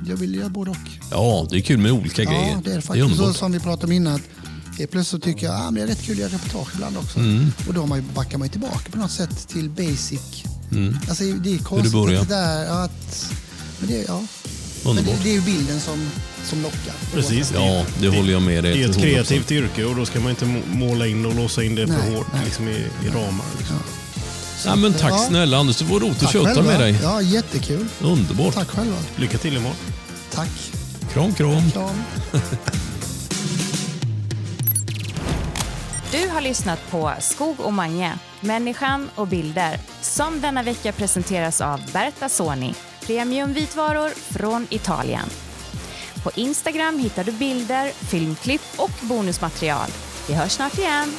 Jag vill göra både och. Ja, det är kul med olika ja, grejer. Ja, det är faktiskt det är så som vi pratade om innan. Att plötsligt tycker jag att ah, det är rätt kul att göra reportage ibland också. Mm. Och då har man, backar man ju tillbaka på något sätt till basic. Mm. Alltså det är konstigt det där att... Men det, ja. Men det, det är ju bilden som, som lockar. Precis. Ja, det håller jag med dig. Det är ett kreativt också. Yrke och då ska man inte måla in och låsa in det nej, för hårt liksom i, i ramar. Liksom. Ja. Ja, men tack ja. Snälla Anders, det var roligt att köta med dig. Ja, jättekul. Underbart. Tack själva. Lycka till imorgon. Tack. Kram, kram. kram. Du har lyssnat på Skoog och Mange, Människan och bilder, som denna vecka presenteras av Bertazzoni, premiumvitvaror från Italien. På Instagram hittar du bilder, filmklipp och bonusmaterial. Vi hörs snart igen.